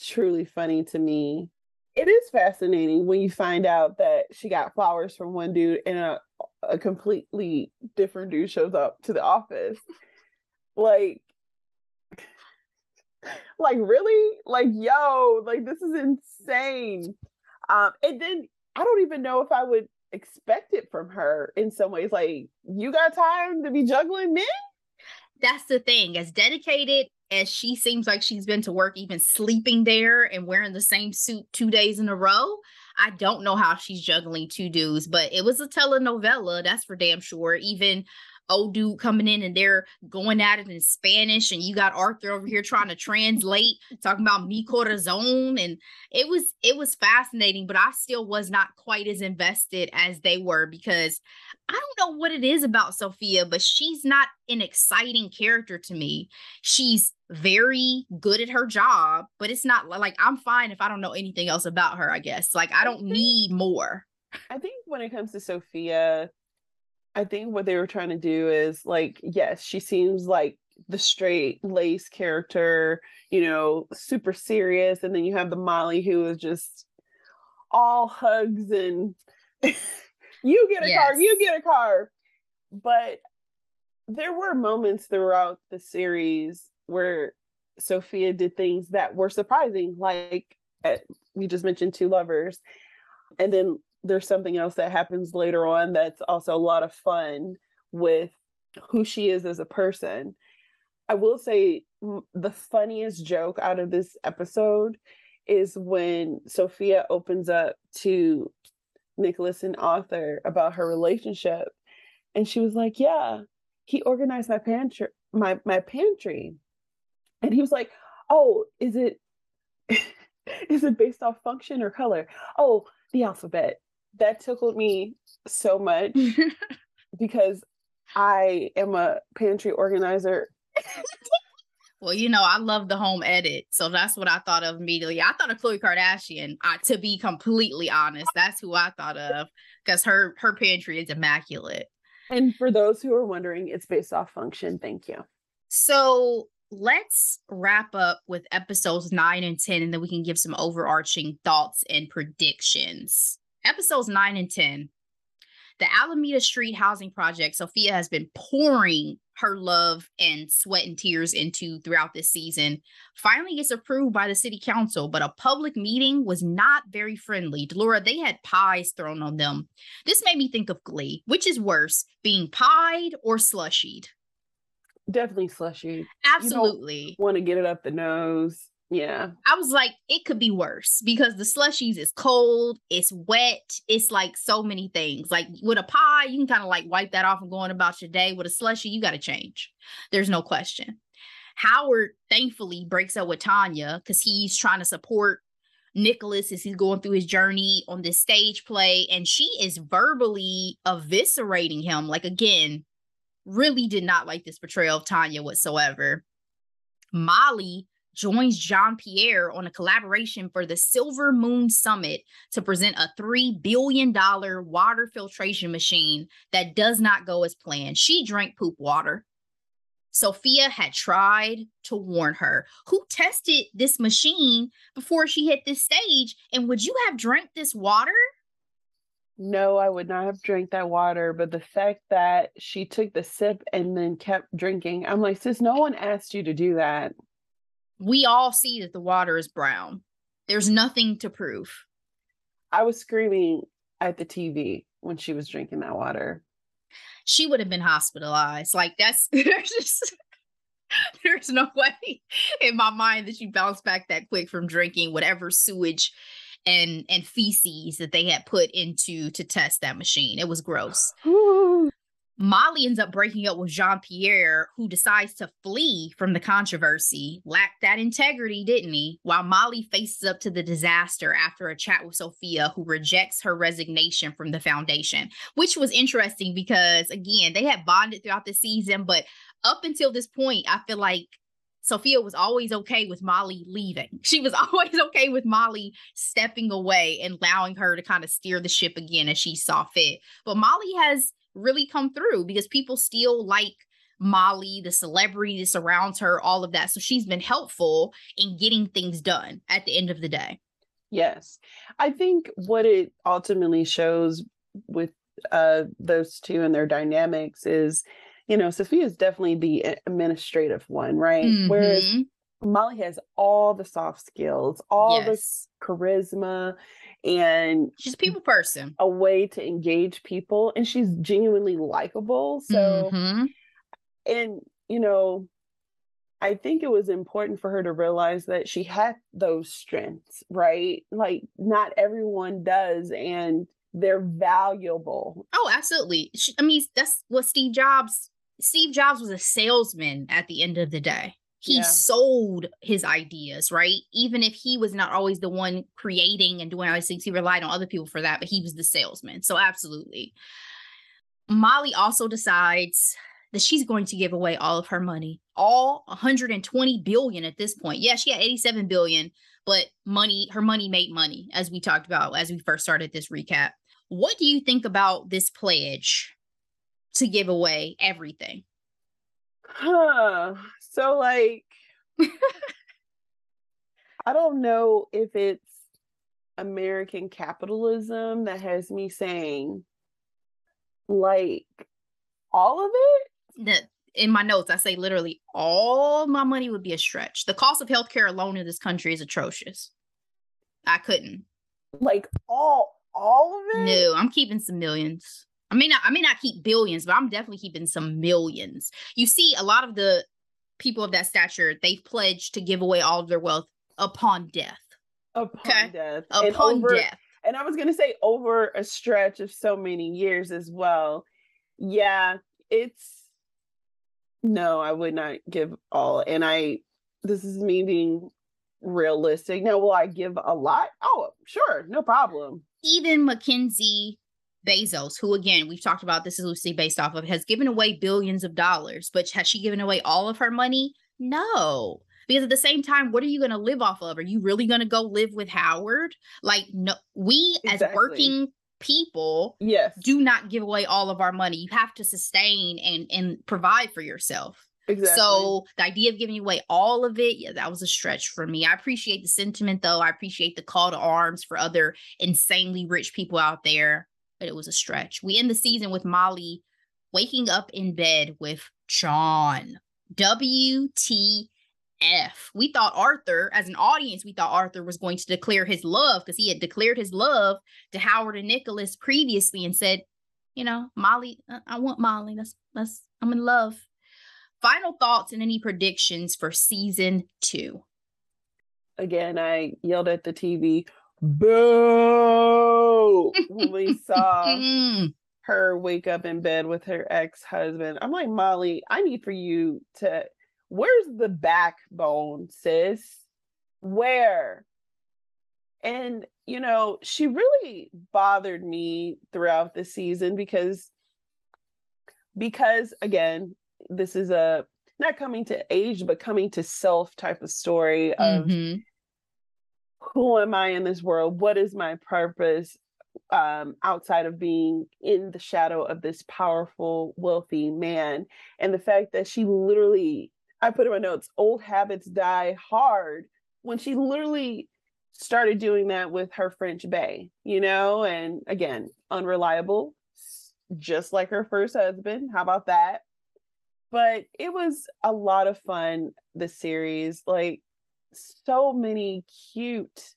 truly funny to me. It is fascinating when you find out that she got flowers from one dude and a, a completely different dude shows up to the office. Like, Like, really? Like, yo, like, this is insane. Um, and then I don't even know if I would expect it from her in some ways. Like, you got time to be juggling men? That's the thing. As dedicated as she seems like she's been to work, even sleeping there and wearing the same suit two days in a row, I don't know how she's juggling two dudes, but it was a telenovela. That's for damn sure. Even old dude coming in and they're going at it in Spanish, and you got Arthur over here trying to translate, talking about mi corazón, and it was it was fascinating, but I still was not quite as invested as they were, because I don't know what it is about Sophia, but she's not an exciting character to me. She's very good at her job, but it's not like, I'm fine if I don't know anything else about her, I guess. Like, I don't need more. I think when it comes to Sophia, I think what they were trying to do is, like, yes, she seems like the straight-laced character, you know, super serious. And then you have the Molly who is just all hugs and you get a yes. car, you get a car. But there were moments throughout the series where Sophia did things that were surprising. Like, at, we just mentioned Two Lovers. And then there's something else that happens later on that's also a lot of fun with who she is as a person. I will say the funniest joke out of this episode is when Sophia opens up to Nicholas and Arthur about her relationship. And she was like, yeah, he organized my pantry, my, my pantry. And he was like, oh, is it, is it based off function or color? Oh, the alphabet. That tickled me so much because I am a pantry organizer. Well, you know, I love the home edit. So that's what I thought of immediately. I thought of Khloe Kardashian, I, to be completely honest. That's who I thought of, because her, her pantry is immaculate. And for those who are wondering, it's based off function. Thank you. So let's wrap up with episodes nine and ten, and then we can give some overarching thoughts and predictions. Episodes nine and ten, the Alameda Street Housing Project, Sophia has been pouring her love and sweat and tears into throughout this season, finally gets approved by the city council, but a public meeting was not very friendly. Delora, they had pies thrown on them. This made me think of Glee. Which is worse, being pied or slushied? Definitely slushied. Absolutely. Want to get it up the nose. Yeah. I was like, it could be worse, because the slushies is cold, it's wet, it's like so many things. Like with a pie, you can kind of like wipe that off and go on about your day. With a slushie, you got to change. There's no question. Howard thankfully breaks up with Tanya because he's trying to support Nicholas as he's going through his journey on this stage play. And she is verbally eviscerating him. Like, again, really did not like this portrayal of Tanya whatsoever. Molly joins Jean-Pierre on a collaboration for the Silver Moon Summit to present a three billion dollars water filtration machine that does not go as planned. She drank poop water. Sophia had tried to warn her. Who tested this machine before she hit this stage? And would you have drank this water? No, I would not have drank that water. But the fact that she took the sip and then kept drinking, I'm like, sis, no one asked you to do that. We all see that the water is brown. There's nothing to prove. I was screaming at the T V when she was drinking that water. She would have been hospitalized. Like, that's, there's just, there's no way in my mind that she bounced back that quick from drinking whatever sewage and, and feces that they had put into to test that machine. It was gross. Molly ends up breaking up with Jean-Pierre, who decides to flee from the controversy. Lacked that integrity, didn't he? While Molly faces up to the disaster after a chat with Sophia, who rejects her resignation from the foundation, which was interesting because, again, they had bonded throughout the season. But up until this point, I feel like Sophia was always okay with Molly leaving. She was always okay with Molly stepping away and allowing her to kind of steer the ship again as she saw fit. But Molly has really come through, because people still like Molly, the celebrity that surrounds her, all of that. So she's been helpful in getting things done at the end of the day. Yes. I think what it ultimately shows with uh, those two and their dynamics is, you know, Sophia is definitely the administrative one, right? Mm-hmm. Whereas Molly has all the soft skills, all yes. the charisma, and she's a people person, a way to engage people, and she's genuinely likable. So, mm-hmm. and you know, I think it was important for her to realize that she had those strengths, right? Like, not everyone does, and they're valuable. Oh, absolutely. She, I mean, that's what Steve Jobs, Steve Jobs was a salesman at the end of the day. He yeah. sold his ideas, right? Even if he was not always the one creating and doing all these things, he relied on other people for that, but he was the salesman. So absolutely. Molly also decides that she's going to give away all of her money, all one hundred twenty billion at this point. Yeah, she had eighty-seven billion, but money, her money made money, as we talked about as we first started this recap. What do you think about this pledge to give away everything? Huh. So, like, I don't know if it's American capitalism that has me saying, like, all of it? In my notes, I say literally all my money would be a stretch. The cost of healthcare alone in this country is atrocious. I couldn't. Like all, all of it? No, I'm keeping some millions. I mean, I may not keep billions, but I'm definitely keeping some millions. You see, a lot of the people of that stature, they've pledged to give away all of their wealth upon death. Upon okay? death. Upon and over, death. And I was going to say over a stretch of so many years as well. Yeah, it's. No, I would not give all. And I, this is me being realistic. Now, will I give a lot? Oh, sure. No problem. Even Mackenzie Bezos, who, again, we've talked about, this is loosely based off of, has given away billions of dollars. But has she given away all of her money? No. Because at the same time, what are you going to live off of? Are you really going to go live with Howard? Like, no, we exactly. as working people yes. do not give away all of our money. You have to sustain and and provide for yourself. Exactly. So the idea of giving away all of it, yeah, that was a stretch for me. I appreciate the sentiment, though. I appreciate the call to arms for other insanely rich people out there, but it was a stretch. We end the season with Molly waking up in bed with John. W T F. We thought Arthur, as an audience, we thought Arthur was going to declare his love, because he had declared his love to Howard and Nicholas previously and said, you know, Molly, I want Molly. That's, that's, I'm in love. Final thoughts and any predictions for season two? Again, I yelled at the T V, boo, when we saw her wake up in bed with her ex-husband. I'm like, Molly, I need for you to... Where's the backbone, sis? Where? And, you know, she really bothered me throughout the season because, because again, this is a not coming to age, but coming to self type of story of mm-hmm. who am I in this world? What is my purpose um, outside of being in the shadow of this powerful, wealthy man? And the fact that she literally... I put in my notes, old habits die hard, when she literally started doing that with her French bae, you know, and again, unreliable, just like her first husband. How about that? But it was a lot of fun, the series, like so many cute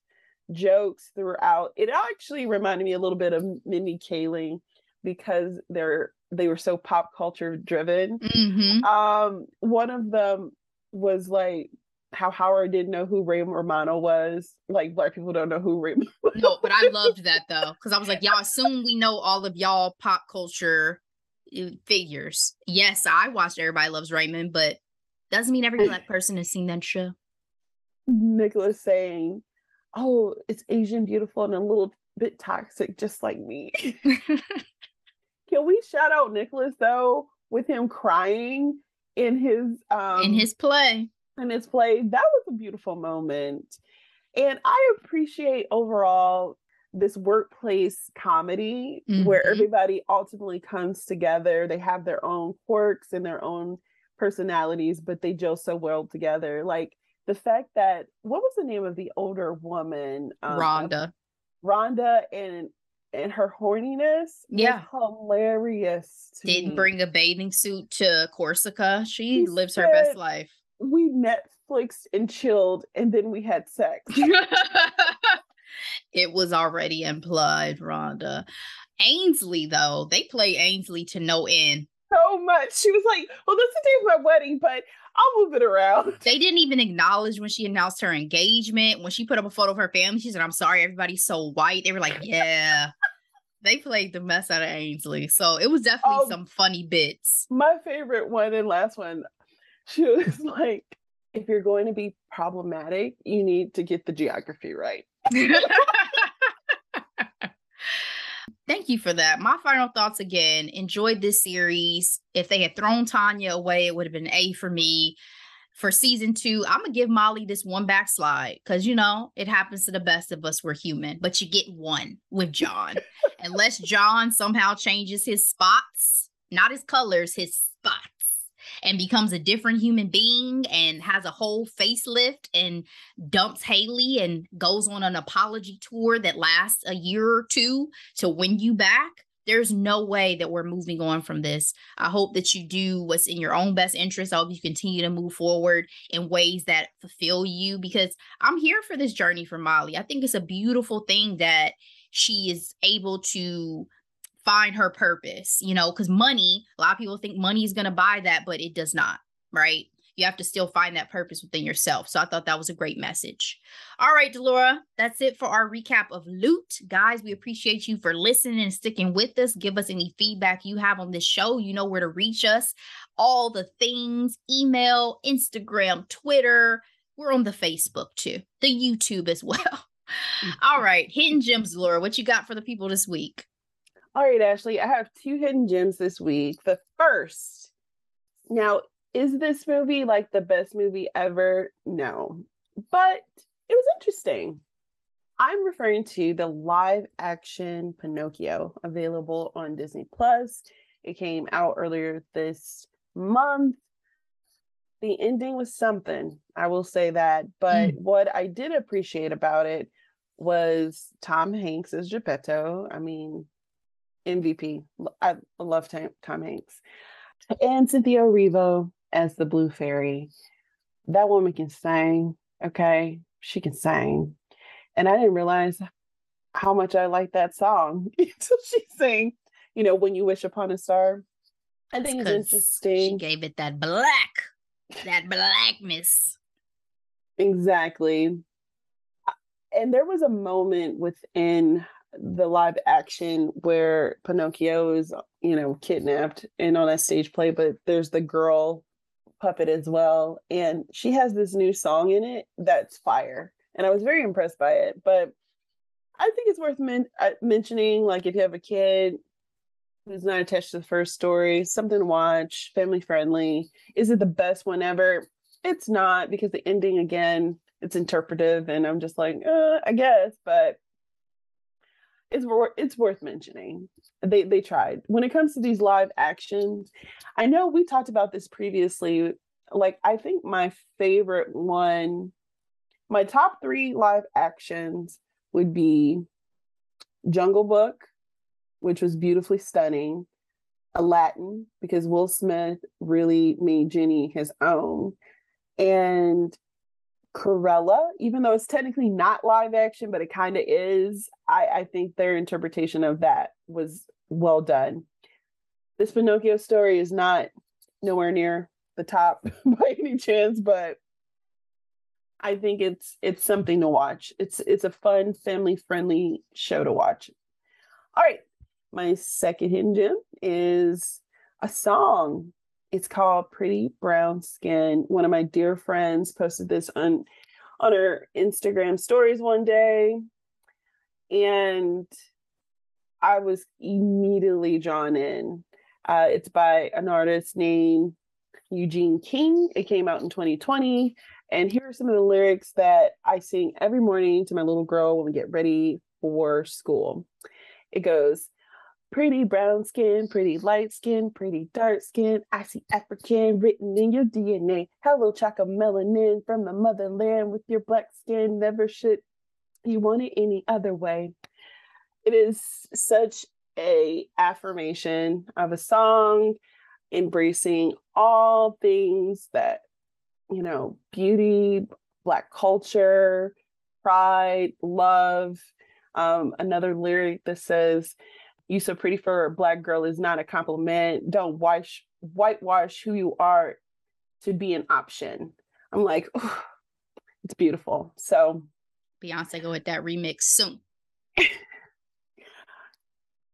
jokes throughout. It actually reminded me a little bit of Mindy Kaling because they're they were so pop culture driven. Mm-hmm. Um, one of them was like how Howard didn't know who Ray Romano was. Like, Black people don't know who Ray Romano was. No, but I loved that though. Cause I was like, y'all assume we know all of y'all pop culture figures. Yes. I watched Everybody Loves Raymond, but doesn't mean every Black person has seen that show. Nicholas saying, oh, it's Asian, beautiful, and a little bit toxic, just like me. Can we shout out Nicholas though, with him crying in his um, in his play? In his play, that was a beautiful moment, and I appreciate overall this workplace comedy mm-hmm. where everybody ultimately comes together. They have their own quirks and their own personalities, but they gel so well together. Like the fact that what was the name of the older woman, um, Rhonda, Rhonda, and. And her horniness yeah. was hilarious. Didn't me. Bring a bathing suit to Corsica. She, she lives said, her best life. We Netflixed and chilled, and then we had sex. It was already implied, Rhonda. Ainsley, though, they play Ainsley to no end. so much. She was like, well, this is the day of my wedding, but I'll move it around. They didn't even acknowledge when she announced her engagement. When she put up a photo of her family, she said, I'm sorry, everybody's so white. They were like, yeah. They played the mess out of Ainsley. So it was definitely oh, some funny bits. My favorite one and last one, she was like, if you're going to be problematic, you need to get the geography right. Thank you for that. My final thoughts again, enjoyed this series. If they had thrown Tanya away, it would have been an A for me. For season two, I'm going to give Molly this one backslide because, you know, it happens to the best of us. We're human, but you get one with John. Unless John somehow changes his spots, not his colors, his spots, and becomes a different human being and has a whole facelift and dumps Haley and goes on an apology tour that lasts a year or two to win you back. There's no way that we're moving on from this. I hope that you do what's in your own best interest. I hope you continue to move forward in ways that fulfill you, because I'm here for this journey for Molly. I think it's a beautiful thing that she is able to find her purpose, you know, because money, a lot of people think money is going to buy that, but it does not, right? You have to still find that purpose within yourself. So I thought that was a great message. All right, Delora, that's it for our recap of Loot. Guys, we appreciate you for listening and sticking with us. Give us any feedback you have on this show. You know where to reach us. All the things, email, Instagram, Twitter. We're on the Facebook too, the YouTube as well. All right, Hidden Gems, Delora, what you got for the people this week? All right, Ashley, I have two hidden gems this week. The first, now, is this movie like the best movie ever? No, but it was interesting. I'm referring to the live action Pinocchio available on Disney Plus. It came out earlier this month. The ending was something, I will say that. But mm. what I did appreciate about it was Tom Hanks as Geppetto. I mean, M V P. I love Tom, Tom Hanks. And Cynthia Erivo as the Blue Fairy. That woman can sing, okay? She can sing. And I didn't realize how much I liked that song until she sang, you know, When You Wish Upon a Star. I think it's interesting. She gave it that black, that blackness. Exactly. And there was a moment within the live action where Pinocchio is, you know, kidnapped and on that stage play, but there's the girl puppet as well. And she has this new song in it that's fire. And I was very impressed by it, but I think it's worth men- mentioning, like if you have a kid who's not attached to the first story, something to watch, family friendly. Is it the best one ever? It's not, because the ending, again, it's interpretive and I'm just like, uh, I guess, but It's worth it's worth mentioning. They they tried. When it comes to these live actions, I know we talked about this previously. Like, I think my favorite one, my top three live actions would be Jungle Book, which was beautifully stunning, Aladdin, because Will Smith really made Genie his own, and Cruella, even though it's technically not live action, but it kind of is. I, I think their interpretation of that was well done. This Pinocchio story is not nowhere near the top by any chance, but I think it's it's something to watch. It's it's a fun, family-friendly show to watch. All right, my second hidden gem is a song. It's called Pretty Brown Skin. One of my dear friends posted this on, on her Instagram stories one day. And I was immediately drawn in. Uh, it's by an artist named Eugene King. It came out in twenty twenty. And here are some of the lyrics that I sing every morning to my little girl when we get ready for school. It goes, pretty brown skin, pretty light skin, pretty dark skin. I see African written in your D N A. Hello, chocolate melanin from the motherland with your black skin. Never should you want it any other way. It is such a affirmation of a song, embracing all things that, you know, beauty, black culture, pride, love. Um, another lyric that says, you so pretty for a black girl is not a compliment. Don't whitewash, whitewash who you are to be an option. I'm like, oh, it's beautiful. So Beyonce, go with that remix soon.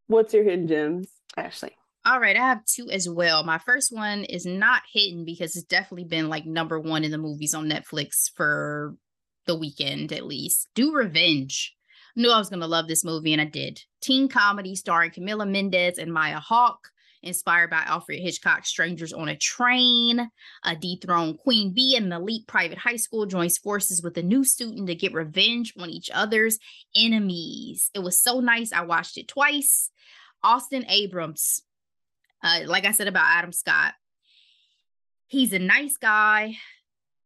What's your hidden gems, Ashley? All right, I have two as well. My first one is not hidden because it's definitely been like number one in the movies on Netflix for the weekend, at least. Do Revenge. Knew I was going to love this movie, and I did. Teen comedy starring Camila Mendez and Maya Hawke, inspired by Alfred Hitchcock's Strangers on a Train. A dethroned Queen Bee in an elite private high school joins forces with a new student to get revenge on each other's enemies. It was so nice. I watched it twice. Austin Abrams. Uh, like I said about Adam Scott, he's a nice guy,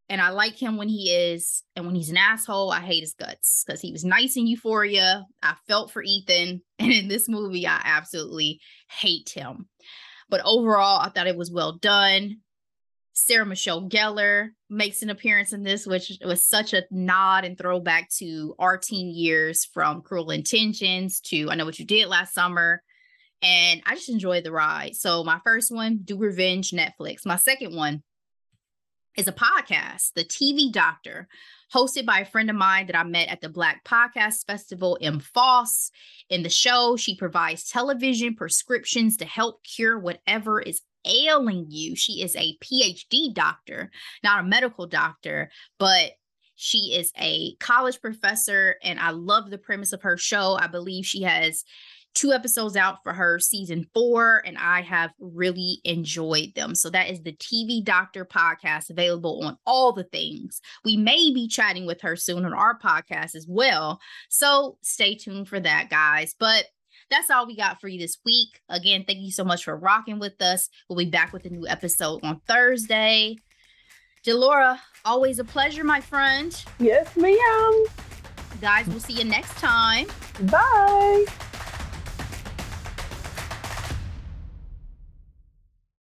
and I like him when he is, and when he's an asshole, I hate his guts, because he was nice in Euphoria, I felt for Ethan, and in this movie, I absolutely hate him. But overall, I thought it was well done. Sarah Michelle Gellar makes an appearance in this, which was such a nod and throwback to our teen years, from Cruel Intentions to I Know What You Did Last Summer. And I just enjoyed the ride. So my first one, Do Revenge, Netflix. My second one is a podcast, The T V Doctor, hosted by a friend of mine that I met at the Black Podcast Festival in Foss. In the show, she provides television prescriptions to help cure whatever is ailing you. She is a P H D doctor, not a medical doctor, but she is a college professor. And I love the premise of her show. I believe she has two episodes out for her season four, and I have really enjoyed them. So that is the T V Doctor podcast, available on all the things. We may be chatting with her soon on our podcast as well. So stay tuned for that, guys. But that's all we got for you this week. Again, thank you so much for rocking with us. We'll be back with a new episode on Thursday. Delora, always a pleasure, my friend. Yes, ma'am. Guys, we'll see you next time. Bye.